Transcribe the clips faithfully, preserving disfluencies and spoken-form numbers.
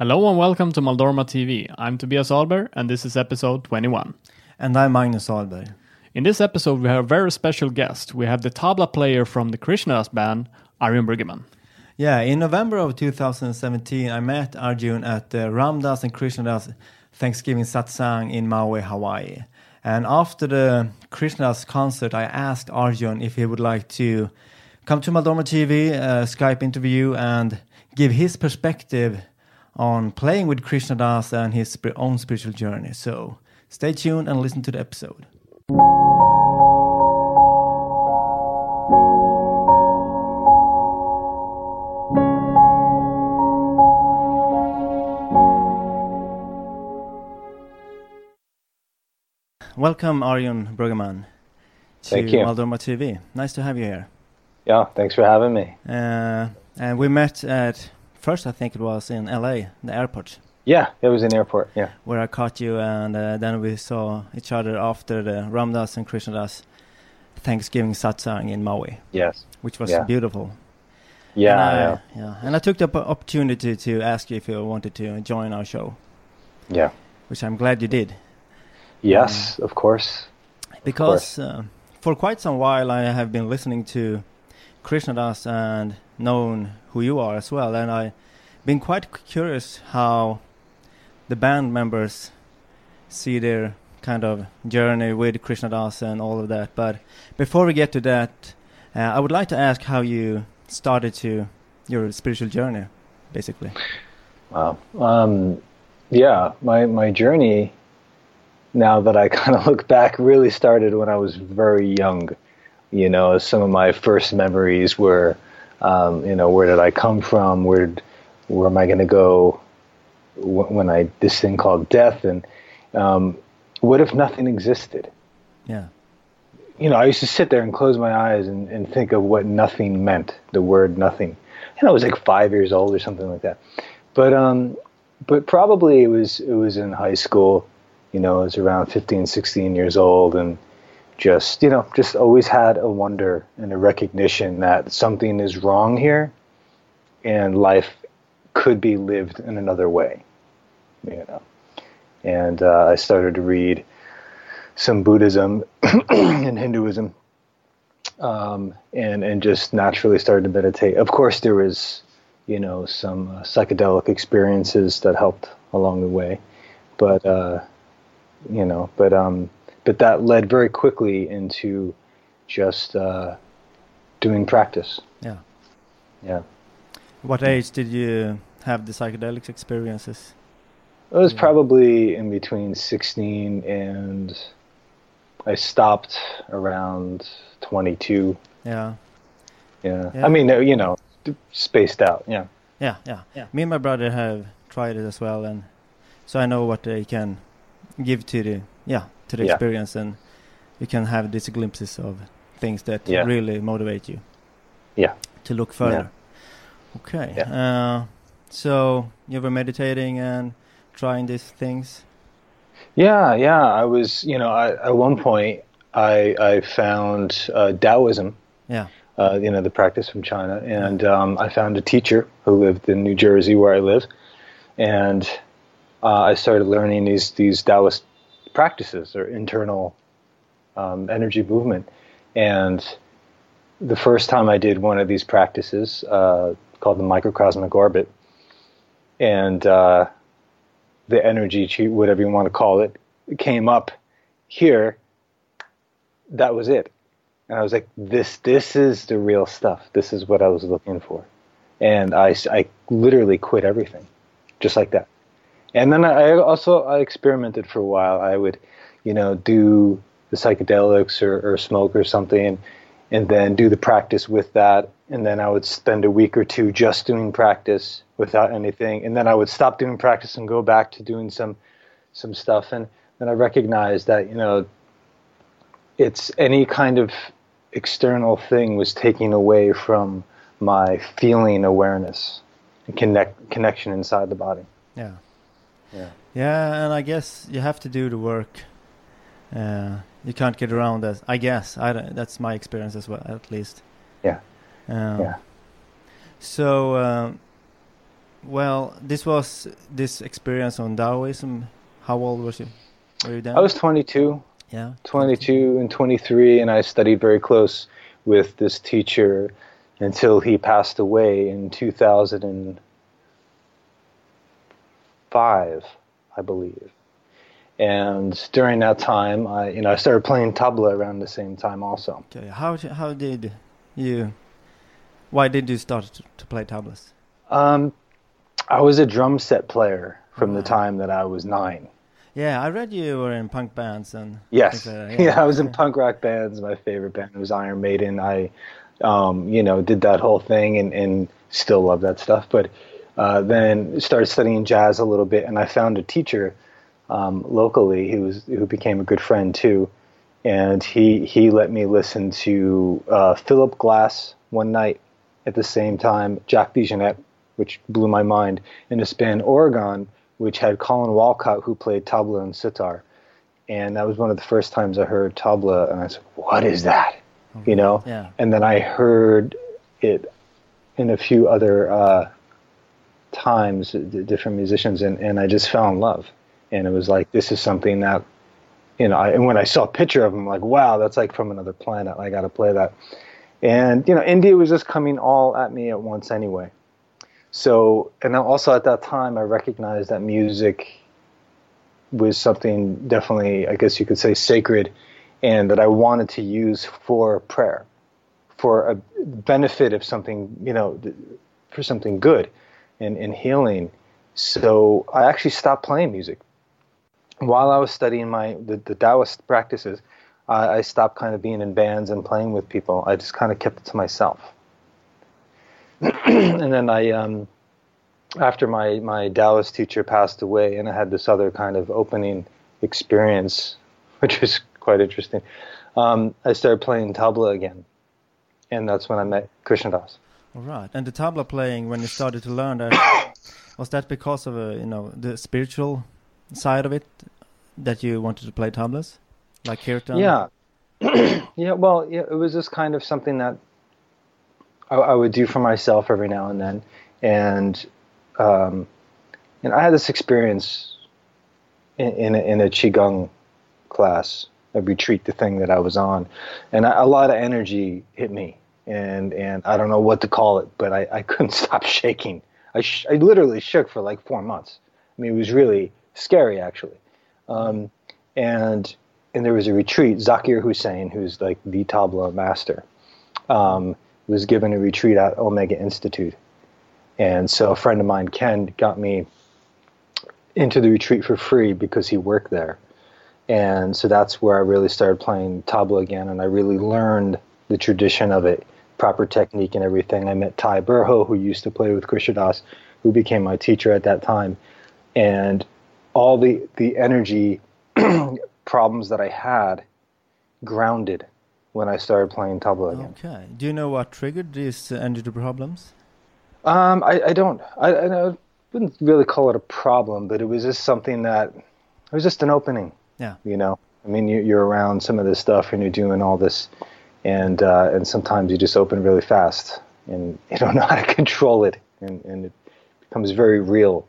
Hello and welcome to Maldorma T V. I'm Tobias Alber and this is episode twenty-one. And I'm Magnus Alber. In this episode we have a very special guest. We have the tabla player from the Krishna Das band, Arjun Bruggemann. Yeah, in November of two thousand seventeen I met Arjun at the Ram Dass and Krishna Das Thanksgiving satsang in Maui, Hawaii. And after the Krishna Das concert I asked Arjun if he would like to come to Maldorma T V, a Skype interview, and give his perspective on playing with Krishna Das and his own spiritual journey. So stay tuned and listen to the episode. Welcome, Arjun Bruggemann, to Maldorma T V. Nice to have you here. Yeah, thanks for having me. Uh, and we met at... First, I think it was in L A, the airport. Yeah, it was in the airport, yeah. Where I caught you, and uh, then we saw each other after the Ram Dass and Krishna Das Thanksgiving satsang in Maui. Yes. Which was yeah. beautiful. Yeah, and I, yeah. yeah. And I took the opportunity to ask you if you wanted to join our show. Yeah. Which I'm glad you did. Yes, um, of course. Because of course. Uh, for quite some while I have been listening to Krishna Das and known who you are as well, and I've been quite curious how the band members see their kind of journey with Krishna Das and all of that. But before we get to that, uh, I would like to ask how you started to your spiritual journey, basically. Wow. Um, yeah, my, my journey, now that I kind of look back, really started when I was very young. You know, some of my first memories were Um, you know, where did I come from? Where, where am I going to go wh- when I this thing called death? And um, what if nothing existed? Yeah. You know, I used to sit there and close my eyes and, and think of what nothing meant, the word nothing. And I was like five years old or something like that. But um, but probably it was it was in high school. You know, I was around fifteen, sixteen years old, and just, you know, just always had a wonder and a recognition that something is wrong here and life could be lived in another way, you know. And uh, I started to read some Buddhism and Hinduism um, and, and just naturally started to meditate. Of course, there was, you know, some uh, psychedelic experiences that helped along the way, but, uh, you know, but... um But that led very quickly into just uh, doing practice. Yeah. Yeah. What age did you have the psychedelic experiences? It was yeah. probably in between sixteen and I stopped around twenty-two. Yeah. Yeah. yeah. I mean, you know, spaced out. Yeah. yeah. Yeah. Yeah. Me and my brother have tried it as well. And so I know what they can give to the, yeah. to the yeah. experience, and you can have these glimpses of things that yeah. really motivate you yeah to look further. yeah. okay yeah. Uh, so you were meditating and trying these things? yeah yeah I was, you know, I, at one point I I found uh, Taoism, yeah uh, you know, the practice from China, and um, I found a teacher who lived in New Jersey where I live, and uh, I started learning these these Taoist practices or internal um, energy movement. And the first time I did one of these practices uh, called the microcosmic orbit, and uh, the energy, whatever you want to call it, came up here. That was it. And I was like, this this is the real stuff. This is what I was looking for. And I, I literally quit everything, just like that. And then I also I experimented for a while. I would, you know, do the psychedelics or, or smoke or something, and then do the practice with that. And then I would spend a week or two just doing practice without anything. And then I would stop doing practice and go back to doing some some stuff. And then I recognized that, you know, it's any kind of external thing was taking away from my feeling awareness and connect, connection inside the body. Yeah. Yeah. yeah, and I guess you have to do the work. Uh, you can't get around that. I guess I don't, that's my experience as well, at least. Yeah. Um, yeah. So, um, Well, this was this experience on Taoism. How old was you? Were you then? I was twenty-two. Yeah. twenty-two and twenty-three, and I studied very close with this teacher until he passed away in two thousand five, I believe. And during that time, I you know I started playing tabla around the same time also. Okay. How how did you? Why did you start to play tablas? Um, I was a drum set player from the time that I was nine. Yeah, I read you were in punk bands and yes, that, yeah. yeah, I was in punk rock bands. My favorite band was Iron Maiden. I, um, you know, did that whole thing and, and still love that stuff. But uh, then started studying jazz a little bit, and I found a teacher um, locally who was who became a good friend too, and he he let me listen to uh, Philip Glass one night. At the same time, Jack DeJohnette, which blew my mind, and the Span Oregon, which had Colin Walcott, who played tabla and sitar. And that was one of the first times I heard tabla, and I said, what is that? Okay. You know? Yeah. And then I heard it in a few other uh, times, different musicians, and, and I just fell in love. And it was like, this is something that, you know, I, and when I saw a picture of him, I'm like, wow, that's like from another planet. I got to play that. And, you know, India was just coming all at me at once anyway. So, and also at that time, I recognized that music was something definitely, I guess you could say, sacred, and that I wanted to use for prayer, for a benefit of something, you know, for something good and, and healing. So I actually stopped playing music. While I was studying my the, the Taoist practices, I stopped kind of being in bands and playing with people. I just kind of kept it to myself. And then I, um, after my, my Taoist teacher passed away, and I had this other kind of opening experience, which was quite interesting, um, I started playing tabla again. And that's when I met Krishna Das. All right. And the tabla playing, when you started to learn that, was that because of a, you know the spiritual side of it, that you wanted to play tablas? Like Kirtan? Yeah. yeah, well, yeah, it was just kind of something that I, I would do for myself every now and then. And um, and I had this experience in, in, a, in a Qigong class, a retreat, the thing that I was on. And I, a lot of energy hit me. And, and I don't know what to call it, but I, I couldn't stop shaking. I, sh- I literally shook for like four months. I mean, it was really scary, actually. Um, and... And there was a retreat. Zakir Hussain, who's like the tabla master, um, was given a retreat at Omega Institute. And so a friend of mine, Ken, got me into the retreat for free because he worked there. And so that's where I really started playing tabla again, and I really learned the tradition of it, proper technique and everything. I met Tai Berho, who used to play with Krishna Das, who became my teacher at that time. And all the, the energy... problems that I had grounded when I started playing tabla again. Okay. Do you know what triggered these energy problems? Um, I, I don't. I, I wouldn't really call it a problem, but it was just something that it was just an opening. Yeah. You know, I mean, you, you're around some of this stuff and you're doing all this, and uh, and sometimes you just open really fast and you don't know how to control it, and, and it becomes very real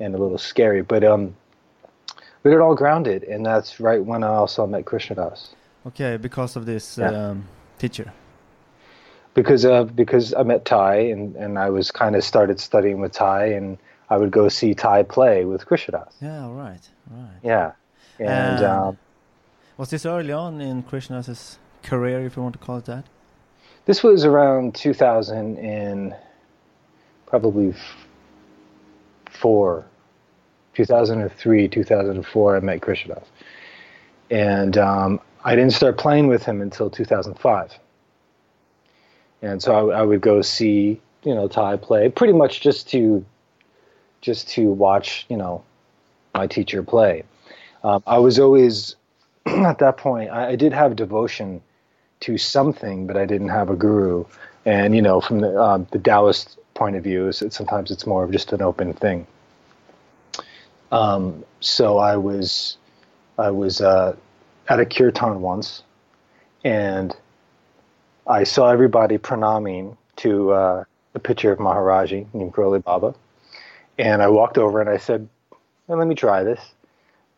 and a little scary. But um. But it all grounded, and that's right when I also met Krishna Das. Okay, because of this yeah. um, teacher. Because uh, because I met Tai, and, and I was kind of started studying with Tai, and I would go see Tai play with Krishna Das. Yeah, right, right. Yeah, and, and um, was this early on in Krishna Das's career, if you want to call it that? This was around two thousand and probably f- four. two thousand three, two thousand four, I met Krishna Das. And um, I didn't start playing with him until two thousand five. And so I, I would go see, you know, Tai play, pretty much just to just to watch, you know, my teacher play. Um, I was always, at that point, I, I did have devotion to something, but I didn't have a guru. And, you know, from the, um, the Taoist point of view, it's, it's, sometimes it's more of just an open thing. Um, so I was, I was, uh, at a kirtan once, and I saw everybody pranaming to, uh, a picture of Maharaji, Neem Karoli Baba. And I walked over and I said, well, let me try this.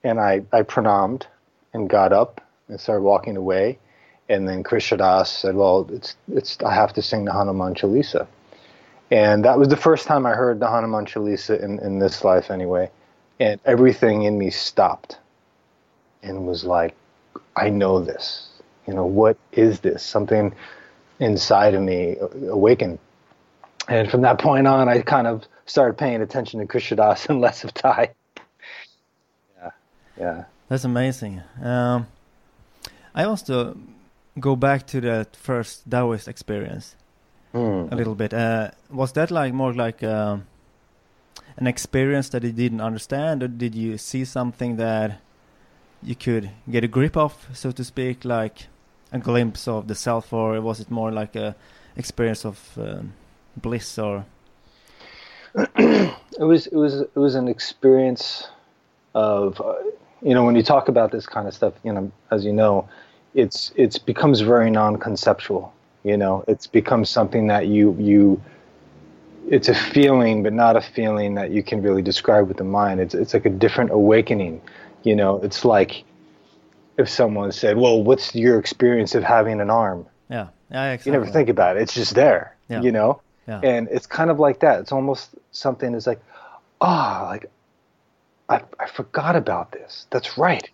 And I, I pranamed and got up and started walking away. And then Krishna Das said, well, it's it's I have to sing the Hanuman Chalisa. And that was the first time I heard the Hanuman Chalisa in, in this life anyway. And everything in me stopped and was like, I know this. You know, what is this? Something inside of me awakened. And from that point on, I kind of started paying attention to Krishna Das and less of Tai. Yeah, yeah. That's amazing. Um, I also go back to that first Taoist experience mm. a little bit. Uh, was that like more like uh, an experience that you didn't understand, or did you see something that you could get a grip of, so to speak, like a glimpse of the self, or was it more like a experience of um, bliss? Or it was it was it was an experience of uh, you know, when you talk about this kind of stuff, you know, as you know, it's it's becomes very non-conceptual. You know, it's becomes something that you you it's a feeling, but not a feeling that you can really describe with the mind. It's it's like a different awakening. You know, it's like if someone said, well, what's your experience of having an arm? Yeah. yeah exactly. You never think about it. It's just there, yeah. you know? Yeah. And it's kind of like that. It's almost something that's like, ah, oh, like, I, I forgot about this. That's right.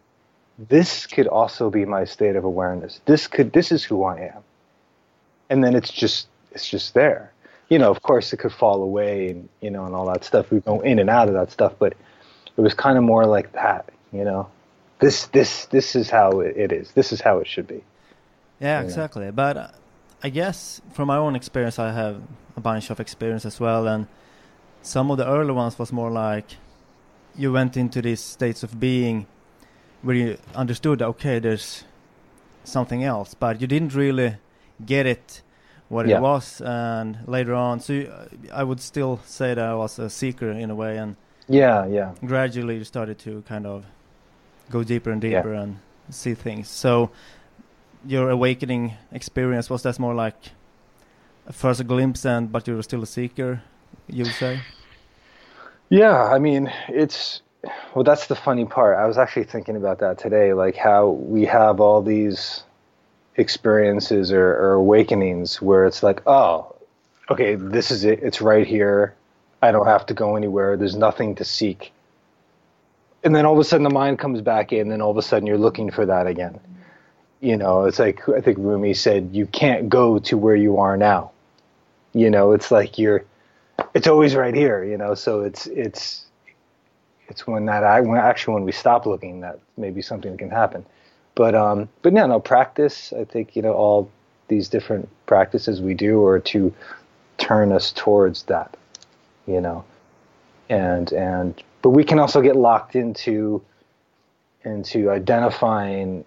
This could also be my state of awareness. This could, this is who I am. And then it's just, it's just there. You know, of course it could fall away and, you know, and all that stuff. We go in and out of that stuff, but it was kind of more like that. You know, this this this is how it is. This is how it should be. Yeah, exactly. Yeah. But uh, I guess from my own experience, I have a bunch of experience as well. And some of the early ones was more like you went into these states of being where you understood, okay, there's something else, but you didn't really get it, what yeah. it was. And later on, so you, I would still say that I was a seeker in a way. And yeah, yeah. gradually you started to kind of go deeper and deeper yeah. and see things. So your awakening experience, was that more like a first glimpse, and but you were still a seeker, you would say? Yeah, I mean, it's, well, that's the funny part. I was actually thinking about that today, like how we have all these experiences or, or awakenings where it's like, oh, okay, this is it. It's right here. I don't have to go anywhere. There's nothing to seek. And then all of a sudden the mind comes back in, and then all of a sudden you're looking for that again. You know, it's like, I think Rumi said, you can't go to where you are now. You know, it's like you're, it's always right here, you know, so it's, it's, it's when that, I when actually when we stop looking, that maybe something can happen. But, um, but no, no, practice, I think, you know, all these different practices we do are to turn us towards that. You know, and and but we can also get locked into into identifying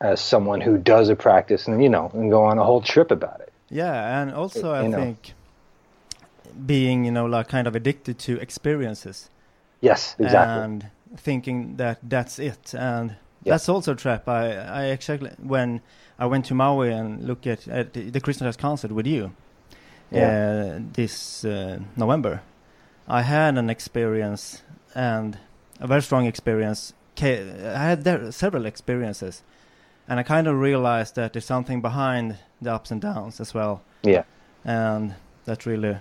as someone who does a practice, and you know, and go on a whole trip about it. Yeah, and also it, I know. think being, you know, like kind of addicted to experiences. Yes, exactly. And thinking that that's it, and yeah. that's also a trap. I I exactly when I went to Maui and looked at, at the, the Krishna Das concert with you. Yeah. Uh, this uh, November, I had an experience, and a very strong experience. I had there several experiences, and I kind of realized that there's something behind the ups and downs as well. Yeah, and that's really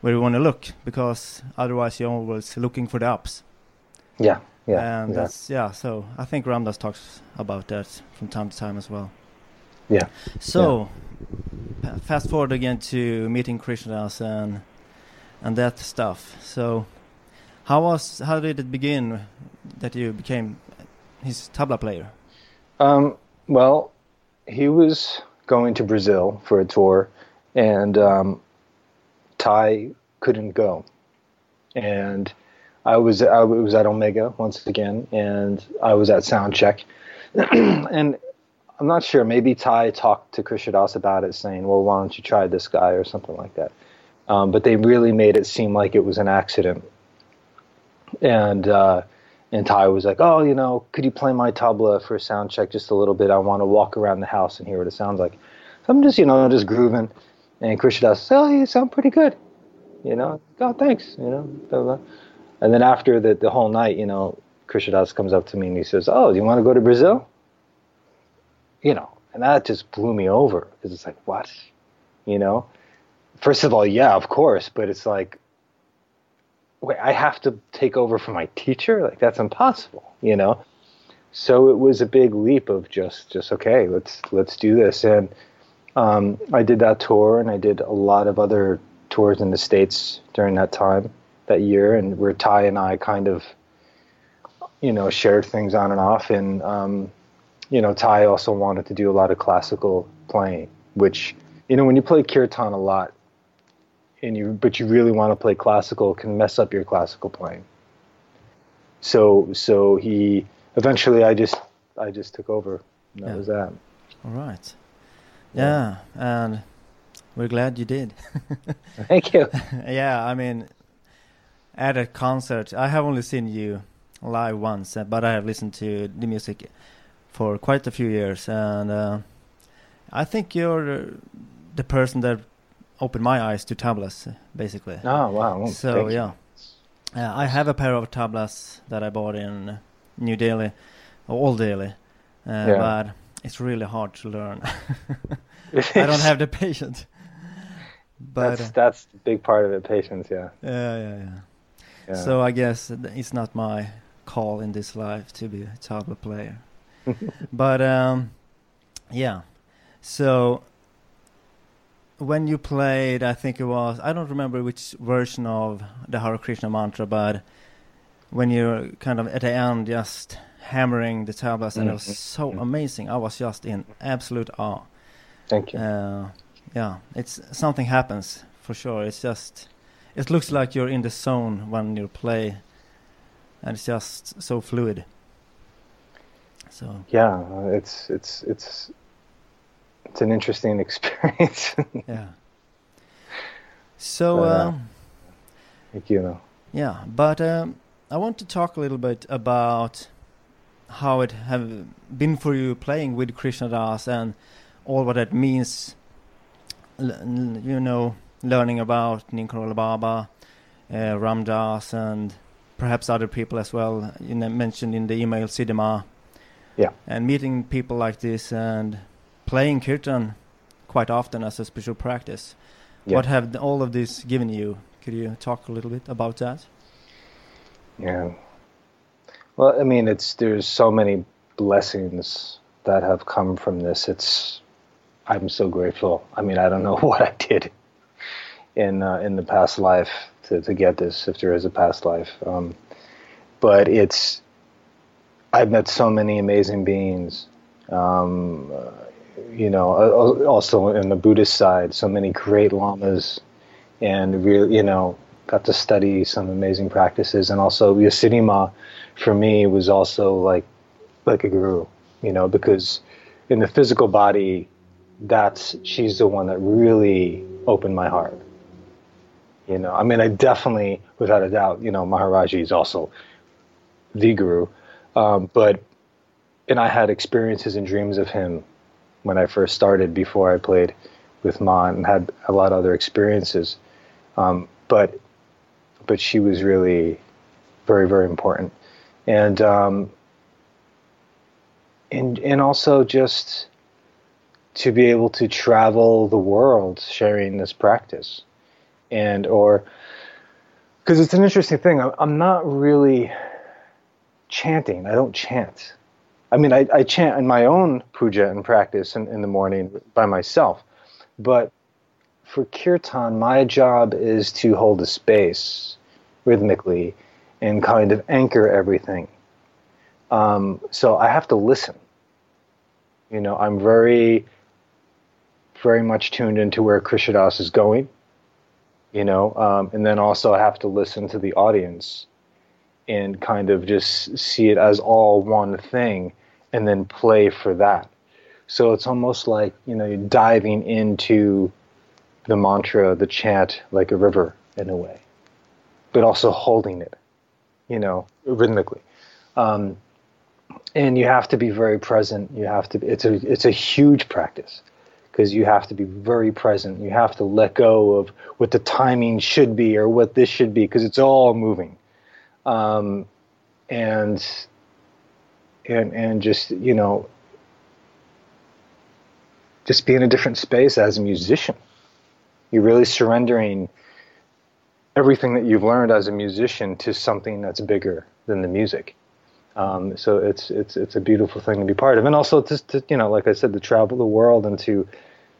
where you want to look, because otherwise you're always looking for the ups. Yeah, yeah, and yeah. That's, yeah. So I think Ram Dass talks about that from time to time as well. Yeah. So. Yeah. Fast forward again to meeting Krishna Das and and that stuff. So, how was how did it begin that you became his tabla player? Um, well, he was going to Brazil for a tour, and um, Tai couldn't go, and I was I was at Omega once again, and I was at soundcheck, and. I'm not sure. Maybe Tai talked to Krishna Das about it, saying, well, why don't you try this guy or something like that? Um, but they really made it seem like it was an accident. And uh, and Tai was like, oh, you know, could you play my tabla for a sound check just a little bit? I want to walk around the house and hear what it sounds like. So I'm just, you know, just grooving. And Krishna Das says, oh, you sound pretty good. you know, oh, thanks, you know, blah, blah. And then after the, the whole night, you know, Krishna Das comes up to me and he says, oh, do you want to go to Brazil? You know, and that just blew me over, because it's like, what? You know, first of all, yeah, of course, but it's like, wait, I have to take over from my teacher? Like, that's impossible, you know? So it was a big leap of just, just okay, let's let's do this. And um, I did that tour, and I did a lot of other tours in the States during that time, that year, and where Ty and I kind of, you know, shared things on and off. And, um, you know, Ty also wanted to do a lot of classical playing, which, you know, when you play Kirtan a lot, and you but you really want to play classical, it can mess up your classical playing. So so he... Eventually, I just I just took over, and that yeah. was that. All right. Yeah, yeah, and we're glad you did. Thank you. Yeah, I mean, at a concert, I have only seen you live once, but I have listened to the music for quite a few years, and uh, I think you're the person that opened my eyes to tablas, basically. Oh, wow. Well, so, yeah. Uh, I have a pair of tablas that I bought in New Delhi, or Old Delhi, uh, yeah. but it's really hard to learn. I don't have the patience. But that's, that's the big part of it, patience, yeah. Yeah, yeah, yeah. yeah. So I guess it's not my call in this life to be a tabla player. But um, yeah, so when you played, I think it was, I don't remember which version of the Hare Krishna mantra, but when you're kind of at the end just hammering the tablas, and it was so amazing. I was just in absolute awe. Thank you. Uh, yeah, it's something happens for sure. It's just, it looks like you're in the zone when you play, and it's just so fluid. So yeah, it's it's it's it's an interesting experience. Yeah. So. But, uh, um, thank you. Though. Yeah, but. Um, I want to talk a little bit about how it have been for you playing with Krishna Das, and all what that means, you know, learning about Neem Karoli Baba, uh, Ram Dass, and perhaps other people as well, you know, mentioned in the email, Siddhi Ma. Yeah. And meeting people like this and playing Kirtan quite often as a special practice. Yeah. What have all of this given you? Could you talk a little bit about that? Yeah. Well, I mean, it's there's so many blessings that have come from this. It's I'm so grateful. I mean, I don't know what I did in uh, in the past life to, to get this, if there is a past life. Um, but it's I've met so many amazing beings. Um, uh, you know, also in the Buddhist side, so many great lamas, and real, you know. Got to study some amazing practices, and also Siddhi Ma, for me, was also like like a guru, you know, because in the physical body, that's she's the one that really opened my heart. You know, I mean, I definitely, without a doubt, you know, Maharaji is also the guru, um, but and I had experiences and dreams of him when I first started, before I played with Ma, and had a lot of other experiences, um, but. But she was really very, very important, and um, and and also just to be able to travel the world sharing this practice, and or because it's an interesting thing. I'm, I'm not really chanting. I don't chant. I mean, I, I chant in my own puja and practice in, in the morning by myself, but. For Kirtan, my job is to hold a space rhythmically and kind of anchor everything. Um, so I have to listen. You know, I'm very, very much tuned into where Krishna Das is going, you know, um, and then also I have to listen to the audience and kind of just see it as all one thing and then play for that. So it's almost like, you know, you're diving into the mantra, the chant, like a river in a way, but also holding it, you know, rhythmically. Um, and you have to be very present. You have to, it's a, it's a huge practice because you have to be very present. You have to let go of what the timing should be or what this should be, because it's all moving. Um, and, and, and just, you know, just be in a different space as a musician. You're really surrendering everything that you've learned as a musician to something that's bigger than the music. Um, so it's it's it's a beautiful thing to be part of, and also just to, you know, like I said, to travel the world and to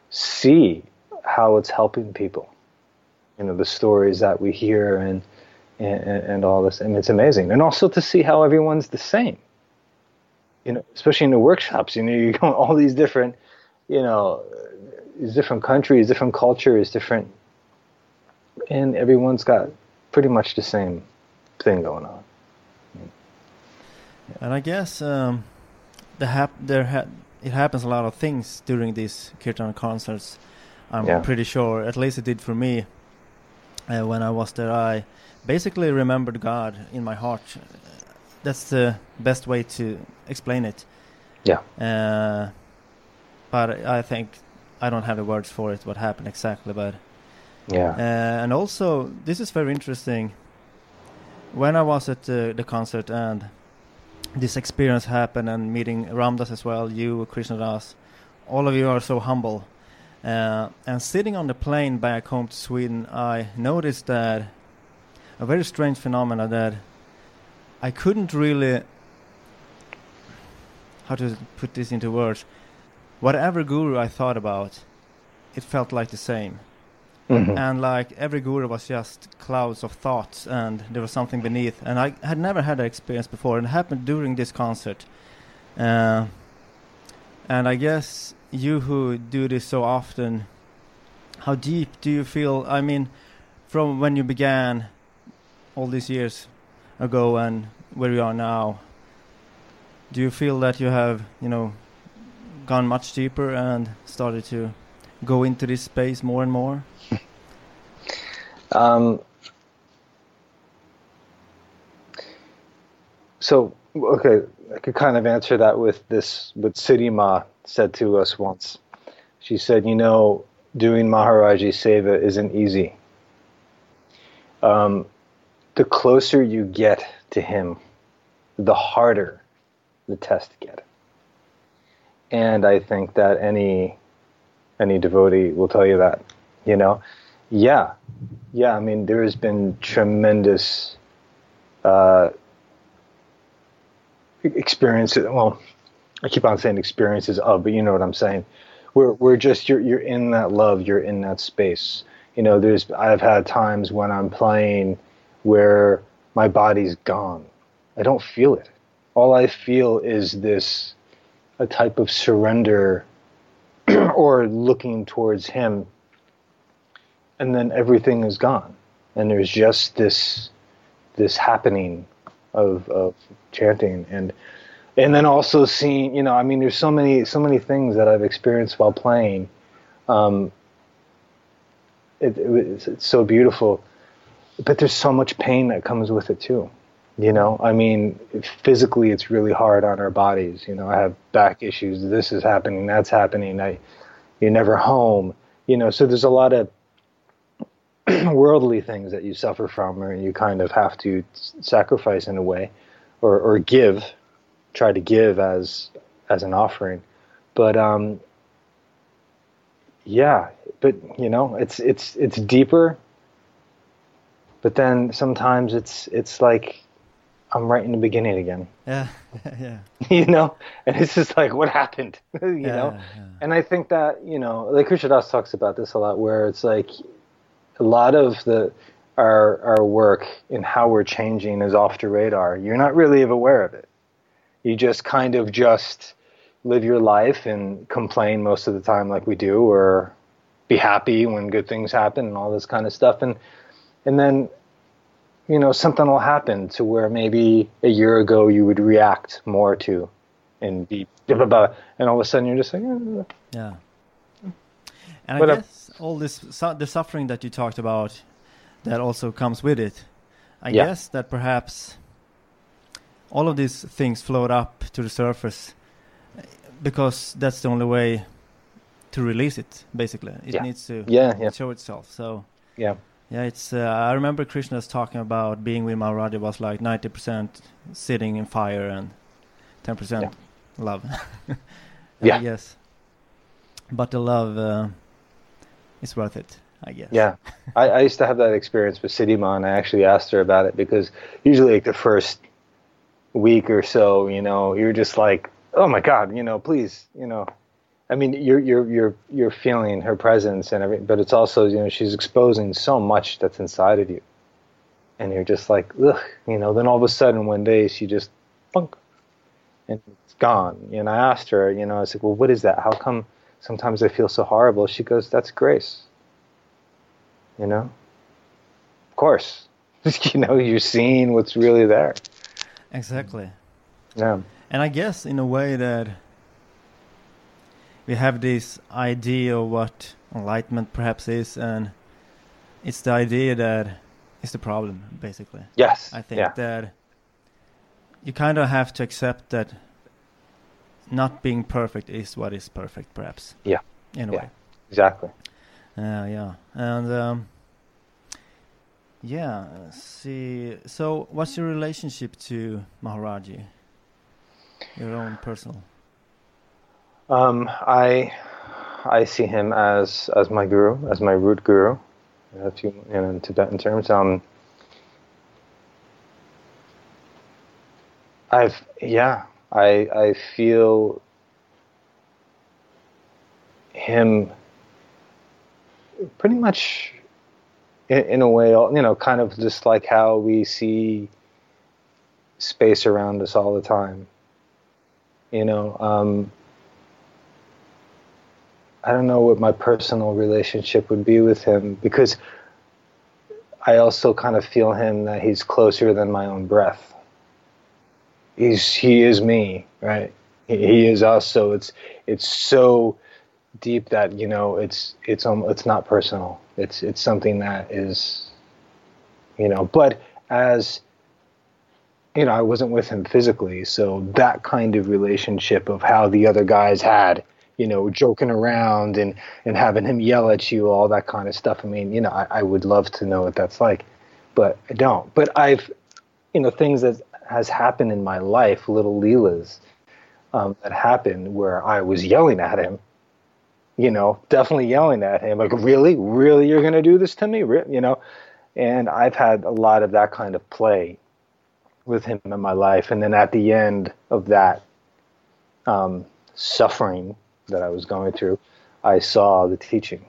see how it's helping people. You know, the stories that we hear and and, and all this, and it's amazing. And also to see how everyone's the same. You know, especially in the workshops. You know, you go all these different, you know, these different countries, different cultures, different, and everyone's got pretty much the same thing going on. And I guess um, the hap there ha- it happens a lot of things during these Kirtan concerts. I'm yeah. pretty sure, at least it did for me. Uh, when I was there, I basically remembered God in my heart. That's the best way to explain it. Yeah. Uh, but I think I don't have the words for it, what happened exactly. But yeah. Uh, and also, this is very interesting. When I was at uh, the concert and this experience happened, and meeting Ram Dass as well, you, Krishna Das, all of you are so humble. Uh, and sitting on the plane back home to Sweden, I noticed that a very strange phenomena that I couldn't really, how to put this into words, whatever guru I thought about, it felt like the same. Mm-hmm. And like every guru was just clouds of thoughts, and there was something beneath. And I had never had that experience before, and it happened during this concert. Uh, and I guess you who do this so often, how deep do you feel? I mean, from when you began all these years ago and where you are now, do you feel that you have, you know, gone much deeper and started to go into this space more and more? Um, so, okay, I could kind of answer that with this, what Siddhi Ma said to us once. She said, you know, doing Maharaji Seva isn't easy. Um, the closer you get to him, the harder the tests get. And I think that any any devotee will tell you that, you know? Yeah, yeah, I mean, there has been tremendous uh, experiences, well, I keep on saying experiences of, but you know what I'm saying. We're, we're just, you're, you're in that love, you're in that space. You know, there's, I've had times when I'm playing where my body's gone. I don't feel it. All I feel is this, a type of surrender or looking towards him. And then everything is gone, and there's just this this happening of of chanting, and and then also seeing, you know, I mean, there's so many so many things that I've experienced while playing. Um, it, it it's, it's so beautiful, but there's so much pain that comes with it too. You know, I mean, physically, it's really hard on our bodies. You know, I have back issues. This is happening. That's happening. I, you're never home. You know, so there's a lot of worldly things that you suffer from, or you kind of have to sacrifice in a way, or, or give, try to give as as an offering. But um, yeah, but you know, it's it's it's deeper. But then sometimes it's it's like I'm right in the beginning again. Yeah, yeah. You know, and it's just like, what happened? you yeah, know, yeah. And I think that, you know, like Krishna Das talks about this a lot, where it's like, a lot of the our our work and how we're changing is off the radar. You're not really aware of it. You just kind of just live your life and complain most of the time like we do, or be happy when good things happen and all this kind of stuff. And and then, you know, something will happen to where maybe a year ago you would react more to and be blah, blah, blah, and all of a sudden you're just like, eh. Yeah. And but I guess all this su- the suffering that you talked about, that also comes with it. I yeah. guess that perhaps all of these things float up to the surface because that's the only way to release it, basically. It yeah. needs to yeah, yeah. show itself. So yeah, yeah. It's uh, I remember Krishna's talking about being with Maharaji was like ninety percent sitting in fire and ten percent yeah. love. yeah. Yes. But the love uh, is worth it, I guess. Yeah. I, I used to have that experience with Siddhi Ma, and I actually asked her about it, because usually like the first week or so, you know, you're just like, oh my God, you know, please, you know. I mean, you're you're you're you're feeling her presence and everything, but it's also, you know, she's exposing so much that's inside of you. And you're just like, ugh, you know, then all of a sudden one day she just funk and it's gone. And I asked her, you know, I was like, well, what is that? How come sometimes I feel so horrible? She goes, that's grace. You know? Of course. You know, you're seeing what's really there. Exactly. Yeah. And I guess in a way that we have this idea of what enlightenment perhaps is, and it's the idea that is the problem, basically. Yes. I think yeah. that you kind of have to accept that not being perfect is what is perfect, perhaps. Yeah. In a yeah. way. Exactly. Uh, yeah. And um, yeah, see. So, what's your relationship to Maharaji? Your own personal. Um, I I see him as as my guru, as my root guru, if you, you know, in Tibetan terms. Um, I've yeah, I I feel him. Pretty much, in, in a way, you know, kind of just like how we see space around us all the time. You know, um, I don't know what my personal relationship would be with him, because I also kind of feel him that he's closer than my own breath. He's he is me, right? He, he is us. So it's it's so. Deep that, you know, it's it's um, it's not personal. It's it's something that is, you know. But as you know, I wasn't with him physically, so that kind of relationship of how the other guys had, you know, joking around and, and having him yell at you, all that kind of stuff. I mean, you know, I, I would love to know what that's like, but I don't. But I've, you know, things that has happened in my life, little leelas um, that happened where I was yelling at him. You know, definitely yelling at him, like, really? Really, you're going to do this to me? You know, and I've had a lot of that kind of play with him in my life. And then at the end of that um, suffering that I was going through, I saw the teaching.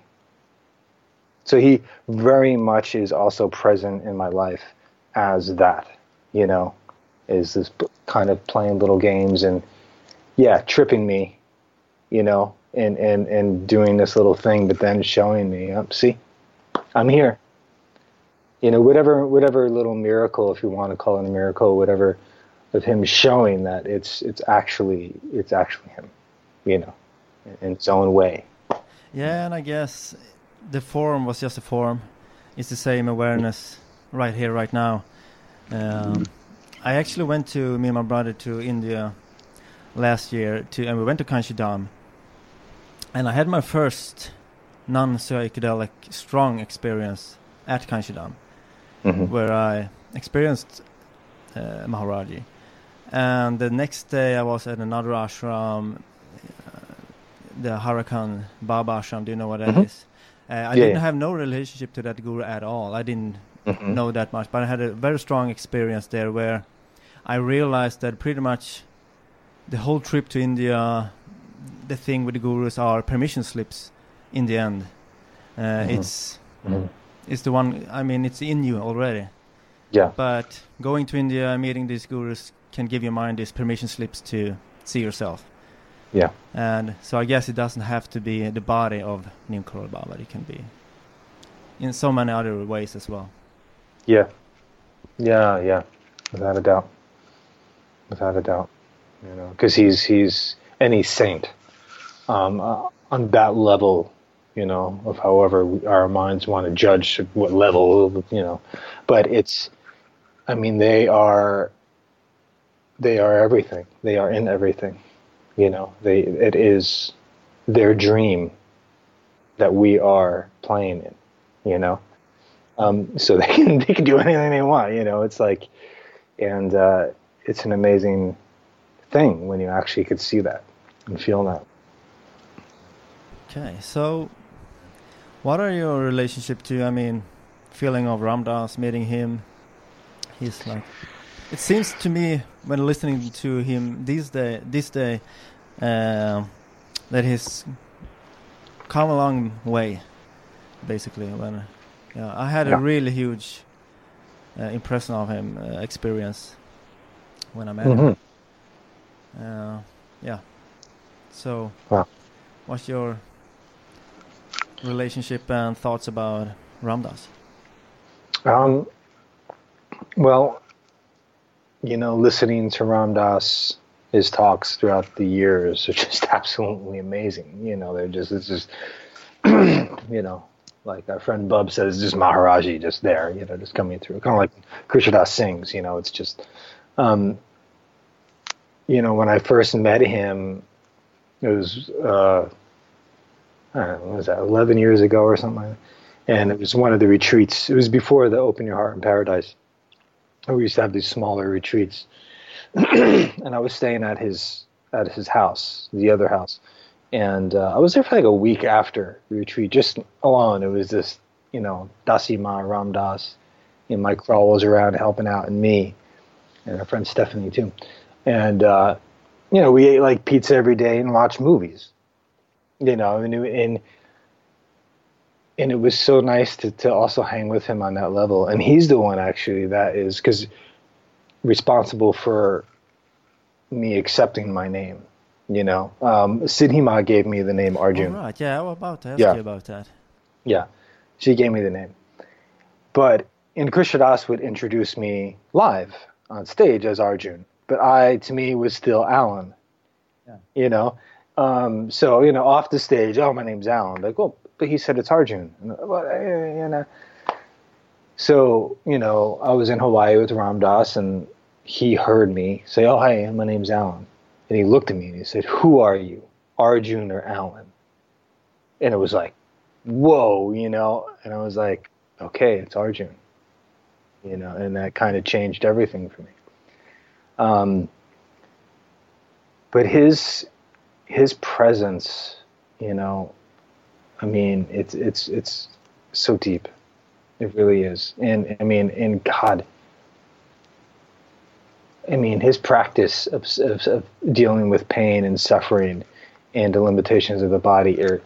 So he very much is also present in my life as that, you know, is this kind of playing little games and, yeah, tripping me, you know. And, and, and doing this little thing, but then showing me, oh, see, I'm here. You know, whatever whatever little miracle, if you want to call it a miracle, whatever, of him showing that it's it's actually it's actually him, you know, in, in its own way. Yeah, and I guess the form was just a form. It's the same awareness right here, right now. Um, I actually went to, me and my brother, to India last year, to and we went to Kanchidam. And I had my first non-psychedelic strong experience at Kanchidam, mm-hmm. where I experienced uh, Maharaji. And the next day I was at another ashram, uh, the Hare Baba ashram. Do you know what that mm-hmm. is? Uh, I yeah, didn't yeah. have no relationship to that guru at all. I didn't mm-hmm. know that much, but I had a very strong experience there where I realized that pretty much the whole trip to India, the thing with the gurus are permission slips in the end. Uh, mm-hmm. It's mm-hmm. it's the one, I mean, it's in you already. Yeah. But going to India, meeting these gurus can give your mind these permission slips to see yourself. Yeah. And so I guess it doesn't have to be the body of Neem Karoli Baba. It can be in so many other ways as well. Yeah. Yeah, yeah. Without a doubt. Without a doubt. You know, because he's, he's any saint. Um, uh, on that level, you know, of however we, our minds want to judge what level, you know, but it's, I mean, they are, they are everything. They are in everything, you know. They it is their dream that we are playing in, you know? Um, so they can, they can do anything they want, you know? It's like, and uh, it's an amazing thing when you actually could see that and feel that. Okay, so what are your relationship to, I mean, feeling of Ram Dass, meeting him? He's like, it seems to me when listening to him these day, this day, uh, that he's come a long way, basically. When yeah, I had yeah. a really huge uh, impression of him, uh, experience when I met mm-hmm. him. Uh, yeah. So, wow. What's your relationship and thoughts about Ram Dass? Um. Well, you know, listening to Ram Dass, his talks throughout the years are just absolutely amazing. You know, they're just, it's just, you know, like our friend Bub says, just Maharaji just there, you know, just coming through. Kind of like Krishna Das sings, you know, it's just, um, you know, when I first met him, it was, uh, I don't know, what was that, eleven years ago or something like that? And it was one of the retreats. It was before the Open Your Heart in Paradise. We used to have these smaller retreats, and I was staying at his at his house, the other house, and uh, I was there for like a week after the retreat, just alone. It was this, you know, Dasi Ma, Ram Dass, and Mike Crawl was around helping out, and me, and our friend Stephanie too, and uh, you know, we ate like pizza every day and watched movies, you know, and and And it was so nice to, to also hang with him on that level. And he's the one, actually, that is because responsible for me accepting my name, you know. Um, Siddhi Ma gave me the name Arjun. Oh, right, yeah, I was about to ask yeah. you about that. Yeah, she gave me the name. But, and Krishna Das would introduce me live on stage as Arjun. But I, to me, was still Alan, yeah. you know. Um, so, you know, off the stage, oh, my name's Alan. Like, well. But he said it's Arjun. So, you know, I was in Hawaii with Ram Dass, and he heard me say, oh, hi, my name's Alan. And he looked at me and he said, who are you, Arjun or Alan? And it was like, whoa, you know. And I was like, okay, it's Arjun. You know, and that kind of changed everything for me. Um, but his his presence, you know, I mean, it's it's it's so deep. It really is. And I mean, and God, I mean, his practice of, of, of dealing with pain and suffering and the limitations of the body are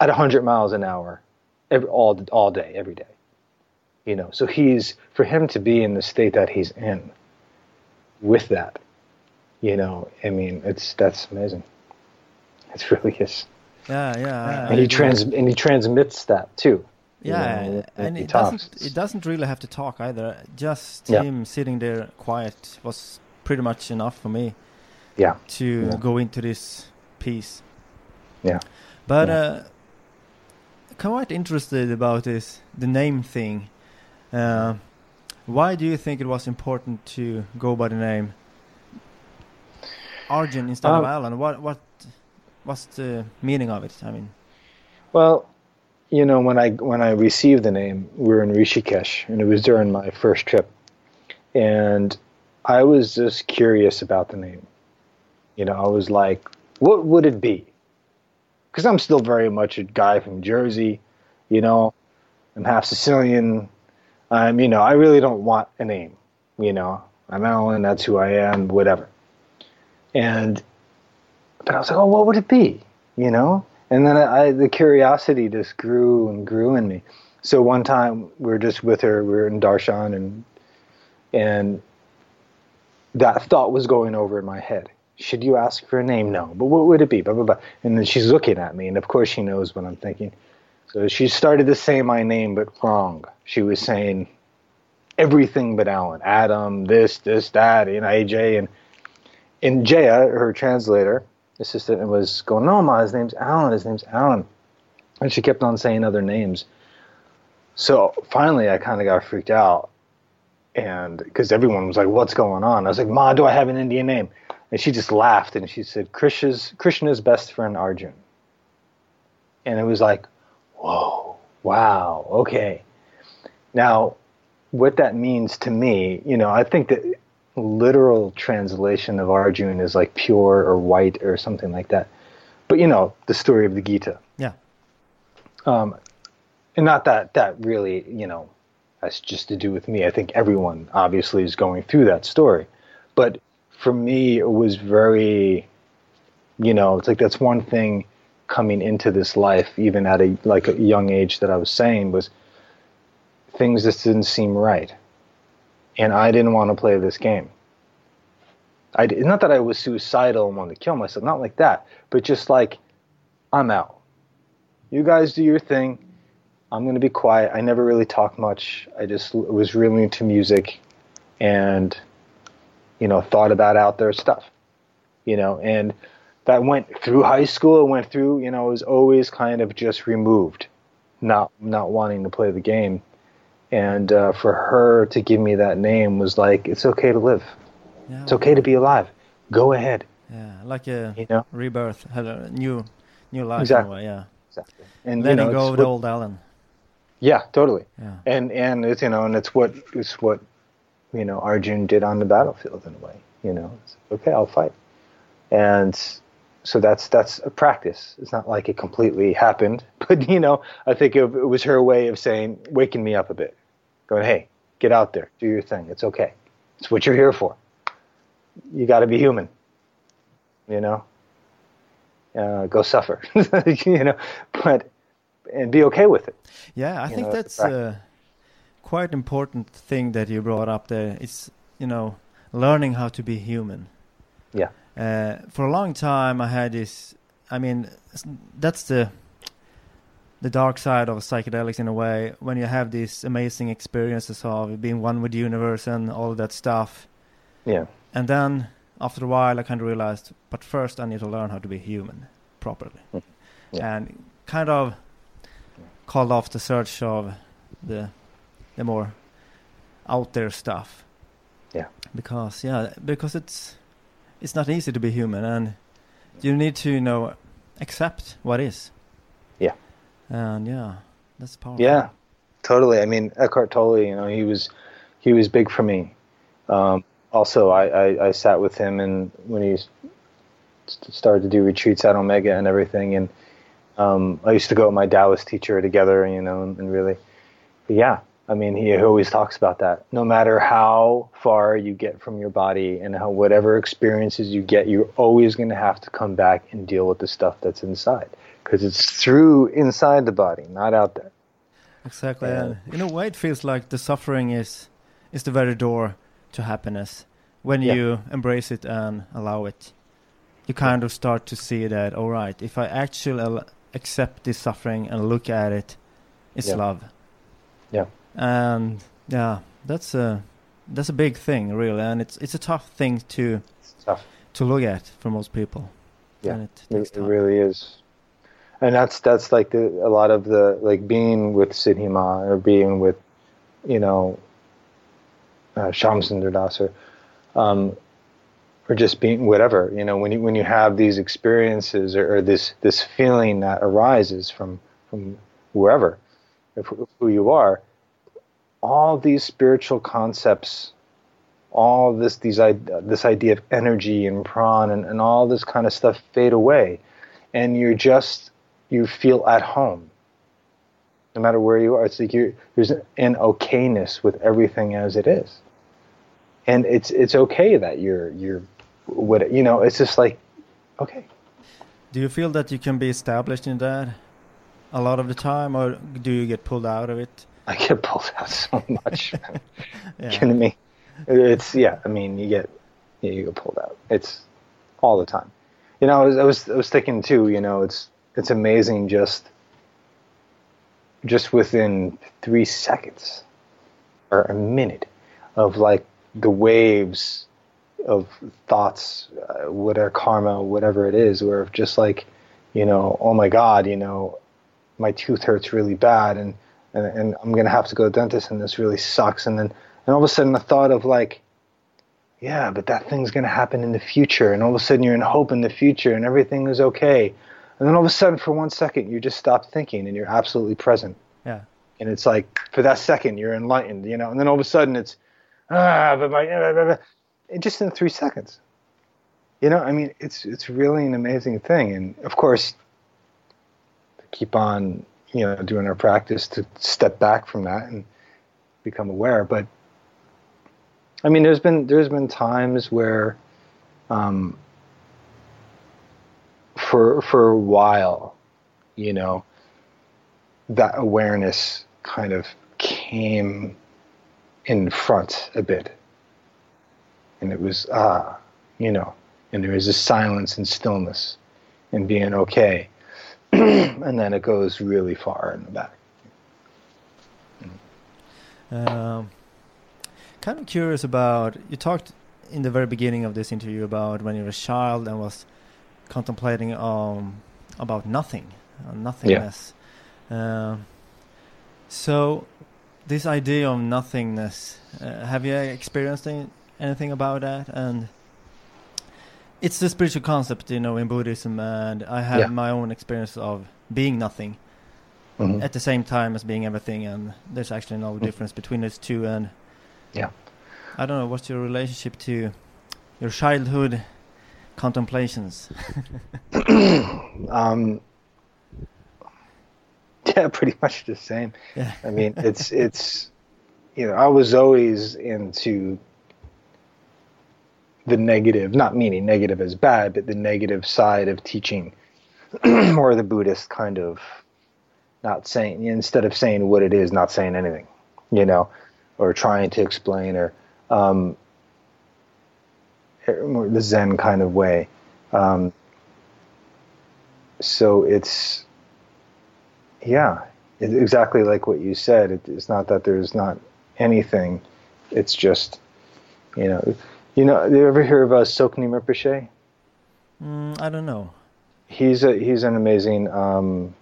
at one hundred miles an hour every, all all day, every day. You know, so he's, for him to be in the state that he's in with that, you know, I mean, it's that's amazing. It really is. Yeah, yeah. And he trans and he transmits that too. Yeah, you know, and, and he it talks. doesn't it doesn't really have to talk either. Just yeah. him sitting there quiet was pretty much enough for me. Yeah. To yeah. go into this piece. Yeah. But yeah. Uh, quite interested about this the name thing. Uh, why do you think it was important to go by the name Arjun instead um, of Alan? What what? What's the meaning of it? I mean, well, you know, when I when I received the name, we were in Rishikesh, and it was during my first trip, and I was just curious about the name. You know, I was like, what would it be? Because I'm still very much a guy from Jersey, you know, I'm half Sicilian. I'm, you know, I really don't want a name. You know, I'm Alan. That's who I am. Whatever, and. But I was like, oh, what would it be, you know? And then I, I, the curiosity just grew and grew in me. So one time we were just with her, we were in Darshan, and and that thought was going over in my head. Should you ask for a name? No. But what would it be? Blah, blah, blah. And then she's looking at me, and of course she knows what I'm thinking. So she started to say my name, but wrong. She was saying everything but Alan. Adam, this, this, that, and A J. And, and Jaya, her translator, assistant, and was going, no, Ma, his name's Alan, his name's Alan. And she kept on saying other names. So finally I kind of got freaked out, and because everyone was like, what's going on? I was like, Ma, do I have an Indian name? And she just laughed, and she said, Krishna's, Krishna's best friend Arjun. And it was like, whoa. Wow. Okay. Now, what that means to me, you know, I think that literal translation of Arjun is like pure or white or something like that. But, you know, the story of the Gita. Yeah. Um, and not that that really, you know, has just to do with me. I think everyone obviously is going through that story. But for me, it was very, you know, it's like that's one thing coming into this life, even at a like a young age that I was saying, was things just didn't seem right. And I didn't want to play this game. I, not that I was suicidal and wanted to kill myself, not like that, but just like, I'm out. You guys do your thing. I'm going to be quiet. I never really talked much. I just was really into music and, you know, thought about out there stuff, you know, and that went through high school. It went through, you know, it was always kind of just removed, not not wanting to play the game. And uh, for her to give me that name was like, it's okay to live. Yeah, it's okay to be alive. Go ahead. Yeah, like a you know? rebirth, had a new, new life. Exactly. In a way, yeah. Exactly. And letting you know, go of the old Alan. Yeah, totally. Yeah. And and it's you know, and it's what it's what you know Arjun did on the battlefield in a way. You know, it's, okay, I'll fight. And so that's that's a practice. It's not like it completely happened, but you know, I think it, it was her way of saying, waking me up a bit, going, hey, get out there, do your thing. It's okay. It's what you're here for. You got to be human, you know. Uh, go suffer, you know, but and be okay with it. Yeah, I you think know, that's a quite important thing that you brought up there. It's you know learning how to be human. Yeah. Uh, for a long time, I had this. I mean, that's the the dark side of psychedelics in a way. When you have these amazing experiences of being one with the universe and all that stuff. Yeah. And then after a while, I kind of realized, but first I need to learn how to be human properly. Yeah. And kind of called off the search of the the more out there stuff. Yeah. Because, yeah, because it's it's not easy to be human, and you need to, you know, accept what is. Yeah. And, yeah, that's powerful. Yeah, totally. I mean, Eckhart Tolle, you know, he was, he was big for me. Um Also, I, I, I sat with him and when he started to do retreats at Omega and everything, and um, I used to go with my Taoist teacher together, you know, and, and really, but yeah, I mean, he always talks about that. No matter how far you get from your body and how whatever experiences you get, you're always going to have to come back and deal with the stuff that's inside, because it's through inside the body, not out there. Exactly. Yeah. In a way, it feels like the suffering is is the very door to happiness. When yeah. you embrace it and allow it, you kind yeah. of start to see that, all right, if I actually al- accept this suffering and look at it, it's yeah. love. Yeah. And yeah, that's a that's a big thing, really, and it's it's a tough thing to tough. to look at for most people. Yeah, and it, it, it really is. And that's that's like the, a lot of the like being with Siddhi Ma or being with, you know, Uh, Shamsundar Das, or, um, or just being whatever, you know, when you when you have these experiences or, or this this feeling that arises from from whoever, if, who you are, all these spiritual concepts, all this these this idea of energy and prana and, and all this kind of stuff fade away, and you're just you feel at home. No matter where you are, it's like you're, there's an okayness with everything as it is. And it's it's okay that you're you're what you know. It's just like okay. Do you feel that you can be established in that a lot of the time, or do you get pulled out of it? I get pulled out so much. yeah. Kidding me? It's yeah. I mean, you get yeah, you get pulled out. It's all the time. You know, I was I was, I was thinking too. You know, it's it's amazing just. just within three seconds or a minute of like the waves of thoughts, uh, whatever karma, whatever it is, where just like, you know, oh my God, you know, my tooth hurts really bad and, and, and I'm going to have to go to the dentist and this really sucks. And then, and all of a sudden the thought of like, yeah, but that thing's going to happen in the future. And all of a sudden you're in hope in the future and everything is okay. And then all of a sudden, for one second, you just stop thinking and you're absolutely present. Yeah. And it's like, for that second, you're enlightened, you know. And then all of a sudden, it's, ah, but my, blah, blah, blah. It just in three seconds. You know, I mean, it's it's really an amazing thing. And of course, to keep on, you know, doing our practice to step back from that and become aware. But I mean, there's been there's been times where, um, for for a while, you know, that awareness kind of came in front a bit, and it was ah, you know, and there is a silence and stillness, and being okay, and then it goes really far in the back. Um. Kind of curious about, you talked in the very beginning of this interview about when you were a child and was contemplating um, about nothing, nothingness. Yeah. Uh, so this idea of nothingness, uh, have you experienced any, anything about that? And it's the spiritual concept, you know, in Buddhism, and I had yeah. my own experience of being nothing mm-hmm. at the same time as being everything, and there's actually no mm-hmm. difference between those two. And yeah, I don't know. What's your relationship to your childhood contemplations? um, yeah, pretty much the same. Yeah. I mean, it's it's you know, I was always into the negative, not meaning negative as bad, but the negative side of teaching, or the Buddhist kind of not saying, instead of saying what it is, not saying anything, you know. Or trying to explain, or um, the Zen kind of way. Um, so it's, yeah, it, exactly like what you said. It, it's not that there's not anything. It's just, you know, you know. Do you ever hear of uh, Tsogchen Rinpoche? Mm, I don't know. He's a he's an amazing Um,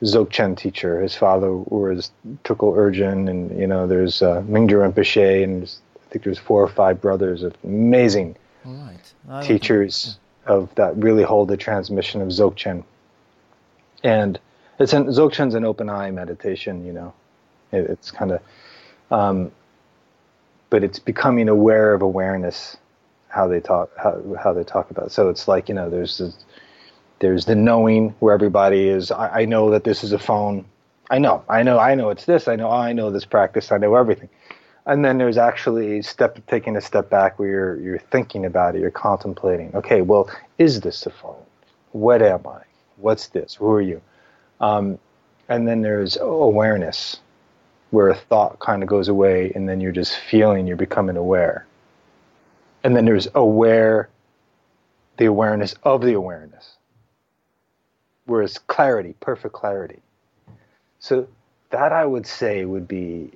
Dzogchen teacher. His father was Tukul Urgen, and you know, there's uh, Mingja Rinpoche, and I think there's four or five brothers of amazing right. teachers yeah. of that really hold the transmission of Dzogchen. And it's an, Dzogchen's an open eye meditation, you know. It, it's kind of, um, but it's becoming aware of awareness. How they talk, how how they talk about it. So it's like, you know, there's this. There's the knowing where everybody is. I, I know that this is a phone. I know, I know, I know it's this. I know, I know this practice. I know everything. And then there's actually step taking a step back where you're you're thinking about it. You're contemplating. Okay, well, is this a phone? What am I? What's this? Who are you? Um, and then there's awareness, where a thought kind of goes away, and then you're just feeling. You're becoming aware. And then there's aware, the awareness of the awareness. Whereas clarity, perfect clarity. So that I would say would be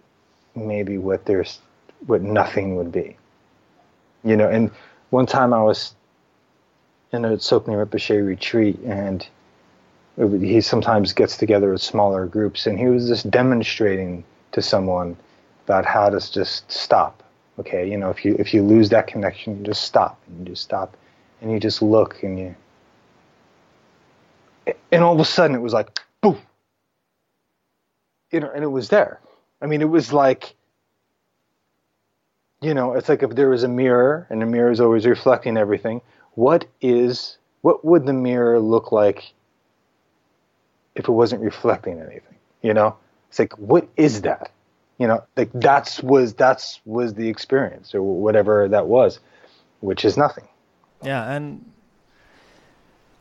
maybe what there's, what nothing would be. You know, and one time I was in a Tsogchen Rinpoche retreat, and it, he sometimes gets together with smaller groups, and he was just demonstrating to someone about how to just stop. Okay, you know, if you if you lose that connection, you just stop, and you just stop, and you just look, and you. And all of a sudden, it was like, boom. You know, and it was there. I mean, it was like, you know, it's like if there was a mirror, and the mirror is always reflecting everything. What is, what would the mirror look like if it wasn't reflecting anything? You know, it's like, what is that? You know, like that's was that's was the experience, or whatever that was, which is nothing. Yeah, and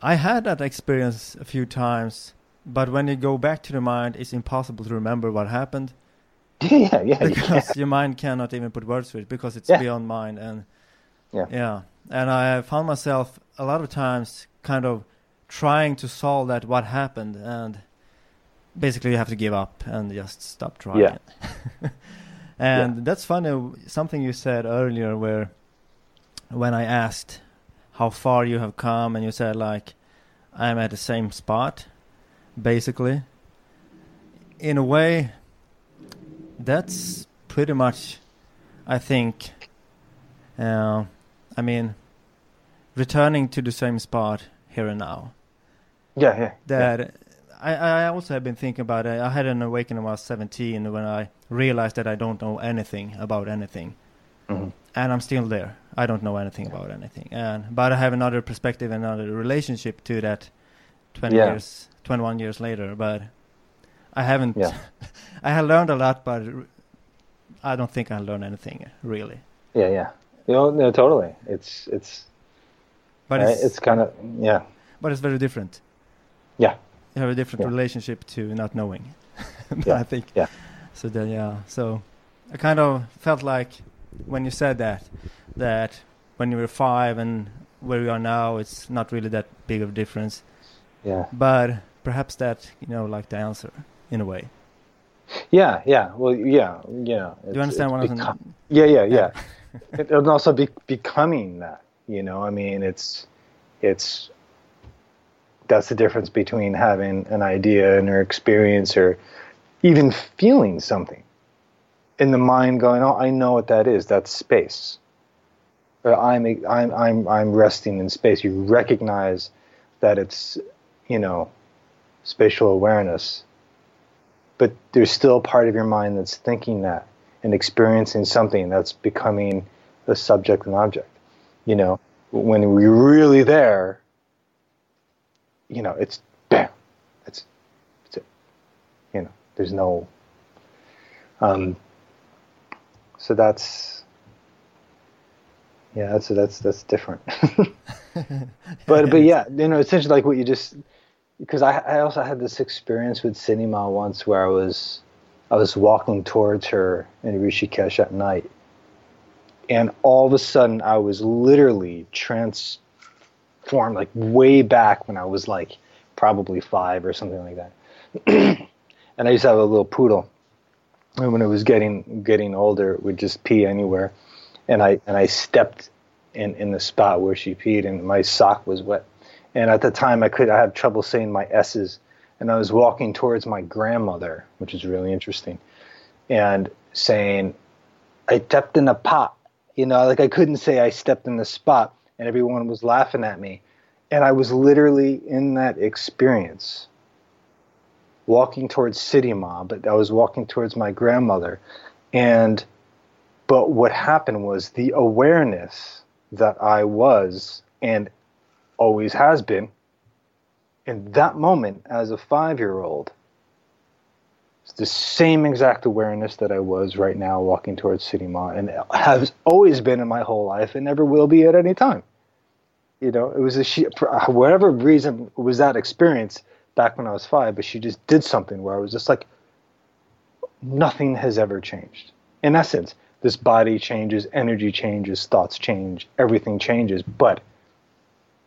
I had that experience a few times, but when you go back to the mind, it's impossible to remember what happened. Yeah, yeah, because yeah. your mind cannot even put words to it, because it's yeah. beyond mind. And yeah. yeah, and I found myself a lot of times kind of trying to solve that what happened, and basically you have to give up and just stop trying. Yeah. and yeah. that's funny, something you said earlier, where when I asked how far you have come, and you said like, I'm at the same spot, basically. In a way, that's pretty much, I think, uh, I mean, returning to the same spot here and now. Yeah, yeah. That yeah. I, I also have been thinking about it. I had an awakening when I was seventeen when I realized that I don't know anything about anything. Mm-hmm. And I'm still there. I don't know anything about anything. And But I have another perspective, another relationship to that twenty yeah. years, twenty-one years later. But I haven't... Yeah. I have learned a lot, but I don't think I learned anything, really. Yeah, yeah. You know, no, totally. It's... it's but uh, it's, it's kind of... Yeah. But it's very different. Yeah. You have a different yeah. relationship to not knowing, yeah. I think. Yeah. So then, yeah. So I kind of felt like when you said that, that when you were five and where you are now, it's not really that big of a difference. Yeah. But perhaps that, you know, like the answer in a way. Yeah, yeah. Well, yeah, yeah. Do you understand what I'm saying? Yeah, yeah, yeah. it, and also be, becoming that, you know, I mean, it's, it's, that's the difference between having an idea and or experience or even feeling something in the mind going, oh, I know what that is. That's space. Or I'm, I'm, I'm, I'm resting in space. You recognize that it's, you know, spatial awareness, but there's still part of your mind that's thinking that and experiencing something that's becoming the subject and object. You know, when we're really there, you know, it's bam. It's, it's it. You know, there's no. Um. So that's. Yeah, that's that's that's different. but but yeah, you know, essentially like what you just, because I I also had this experience with Siddhi Ma once where I was, I was walking towards her in Rishikesh at night, and all of a sudden I was literally trans. Form like way back when I was like probably five or something like that, and I used to have a little poodle, and when it was getting getting older, it would just pee anywhere, and I and I stepped in in the spot where she peed, and my sock was wet, and at the time I could I had trouble saying my S's, and I was walking towards my grandmother, which is really interesting, and saying I stepped in a pot, you know, like I couldn't say I stepped in the spot. And everyone was laughing at me. And I was literally in that experience, walking towards Siddhi Ma, but I was walking towards my grandmother. And, but what happened was the awareness that I was and always has been, in that moment as a five-year-old, it's the same exact awareness that I was right now walking towards Siddhi Ma and has always been in my whole life and never will be at any time. You know, it was a she, for whatever reason it was that experience back when I was five, but she just did something where I was just like, nothing has ever changed. In essence, this body changes, energy changes, thoughts change, everything changes, but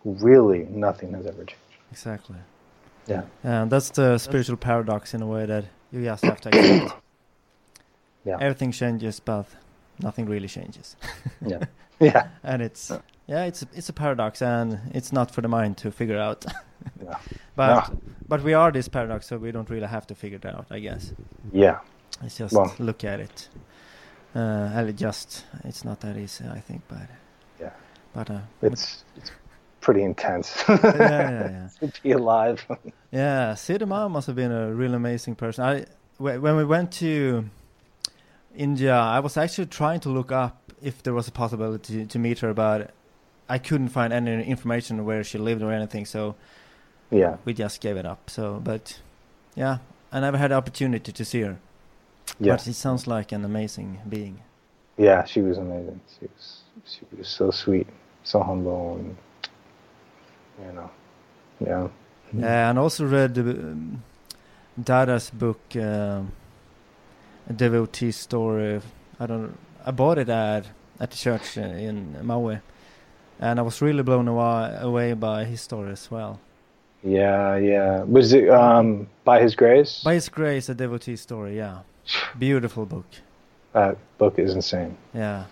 really nothing has ever changed. Exactly. Yeah. And that's the spiritual paradox in a way that you just have to accept. Yeah. Everything changes, but nothing really changes. yeah. Yeah. And it's yeah. yeah, it's it's a paradox, and it's not for the mind to figure out. yeah. But no. but we are this paradox, so we don't really have to figure it out, I guess. Yeah. It's just well. look at it. Uh, and it just it's not that easy, I think. But yeah. But uh, it's. it's pretty intense. yeah, yeah, yeah. To be alive. yeah, Siddhi Ma must have been a real amazing person. I w- when we went to India, I was actually trying to look up if there was a possibility to meet her, but I couldn't find any information where she lived or anything. So yeah, we just gave it up. So, but yeah, I never had the opportunity to see her. Yeah. But she sounds like an amazing being. Yeah, she was amazing. She was she was so sweet, so humble. And You know, yeah. yeah. And also read um, Dada's book, uh, A Devotee's Story. I don't. I bought it at at the church in Maui, and I was really blown away, away by his story as well. Yeah, yeah. Was it um, By His Grace? By His Grace, A Devotee's Story. Yeah, beautiful book. That book is insane. Yeah,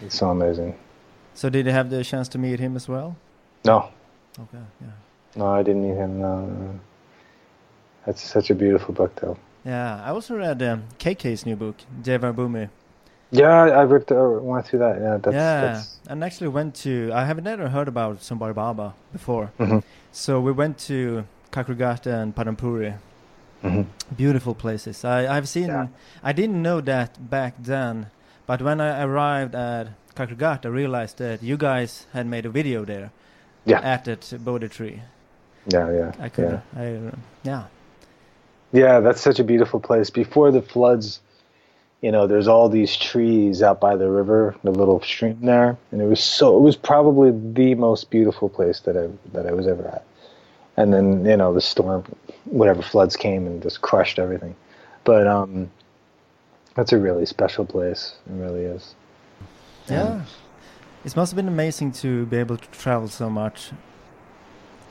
it's so amazing. So, did you have the chance to meet him as well? No. Okay. Yeah. No, I didn't even. Uh, that's such a beautiful book, though. Yeah, I also read um, K K's new book, Devabhumi. Yeah, I went through that. Yeah, that's, yeah. That's... and actually went to. I have never heard about Sumbari Baba before, mm-hmm. so we went to Kakrigata and Padampuri. Mm-hmm. Beautiful places. I, I've seen. Yeah. I didn't know that back then, but when I arrived at Kakrigata, I realized that you guys had made a video there. Yeah. At that Bodhi tree. Yeah, yeah. I could. Yeah. I, yeah. Yeah, that's such a beautiful place. Before the floods. You know, there's all these trees out by the river, the little stream there, and it was so. It was probably the most beautiful place that I that I was ever at. And then you know the storm, whatever floods came and just crushed everything. But um, that's a really special place. It really is. Yeah, and it must have been amazing to be able to travel so much.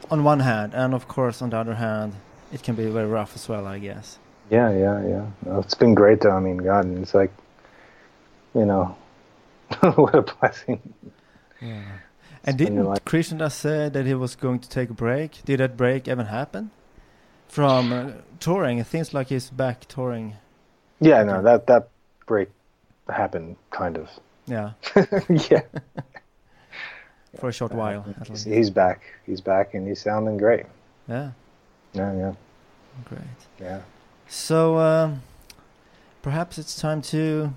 On one hand, and of course on the other hand, it can be very rough as well, I guess. Yeah, yeah, yeah. No, it's been great, though. I mean, God, it's like, you know, what a blessing. Yeah. And didn't Krishna Das say that he was going to take a break? Did that break even happen? From uh, touring, it seems like he's back touring. Yeah, no, that, that break happened, kind of. Yeah. yeah. For a short uh, while. At least. He's back. He's back, and he's sounding great. Yeah. Yeah, yeah. Great. Yeah. So uh, perhaps it's time to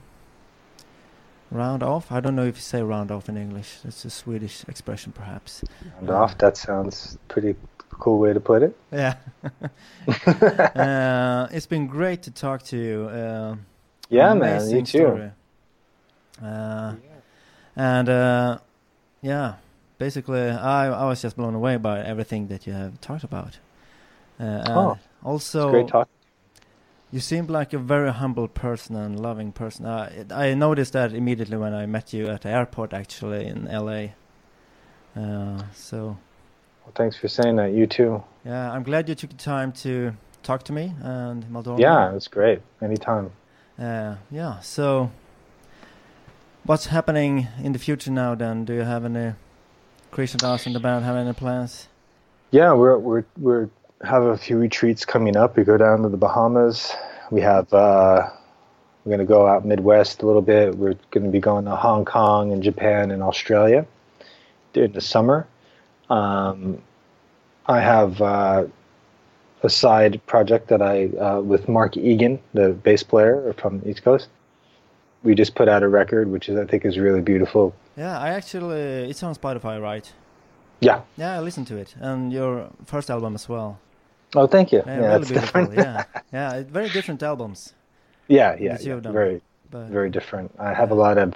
round off. I don't know if you say round off in English. It's a Swedish expression, perhaps. Round off, that sounds pretty cool way to put it. Yeah. uh, it's been great to talk to you. Uh, yeah, man, you too. Uh, yeah. And uh, yeah, basically I, I was just blown away by everything that you have talked about. Uh, and oh, also, it's great talk. You seemed like a very humble person and loving person. Uh, it, I noticed that immediately when I met you at the airport, actually, in L A. Uh, so, well, thanks for saying that. You too. Yeah, I'm glad you took the time to talk to me and Maldorma. Yeah, it was great. Anytime. Uh, yeah, so what's happening in the future now then? Do you have any... Krishna Das and the band have any plans? Yeah, we're we're we're... have a few retreats coming up. We go down to the Bahamas. We have uh we're going to go out Midwest a little bit. We're going to be going to Hong Kong and Japan and Australia during the summer. um I have uh a side project that I uh with Mark Egan, the bass player from the East Coast. We just put out a record which is I think is really beautiful. Yeah, I actually it's on Spotify, right? Yeah. Yeah, I listened to it. And your first album as well. Oh, thank you. Yeah, yeah, really beautiful. yeah, yeah, very different albums. Yeah, yeah, yeah. very, but, very different. I have yeah. a lot of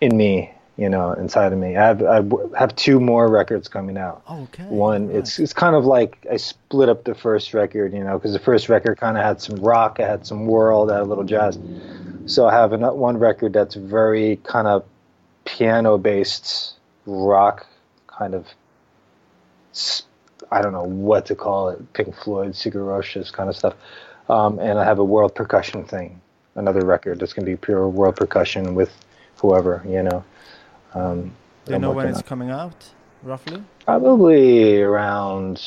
in me, you know, inside of me. I have, I have two more records coming out. Oh, okay. One, right. it's it's kind of like I split up the first record, you know, because the first record kind of had some rock, I had some world, I had a little jazz. So I have an, one record that's very kind of piano-based rock, kind of. I don't know what to call it, Pink Floyd, Sigur Rós kind of stuff. Um, and I have a world percussion thing, another record that's going to be pure world percussion with whoever, you know. Um, Do you I'm know when it's on. Coming out, roughly? Probably around,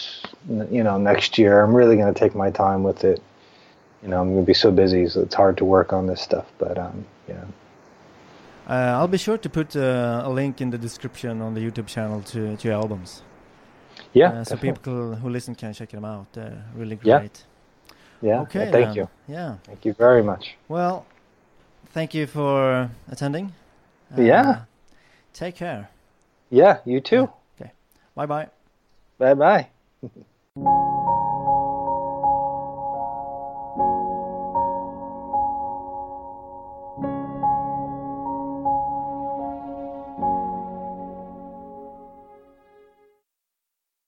you know, next year. I'm really going to take my time with it. You know, I'm going to be so busy, so it's hard to work on this stuff. But, um, yeah. Uh, I'll be sure to put uh, a link in the description on the YouTube channel to, to your albums. Yeah, uh, so definitely. People who listen can check them out. They're really great. Yeah, yeah. Okay, well, thank then. you. Yeah, thank you very much. Well, thank you for attending. Uh, yeah, take care. Yeah, you too. Okay, bye bye. Bye bye.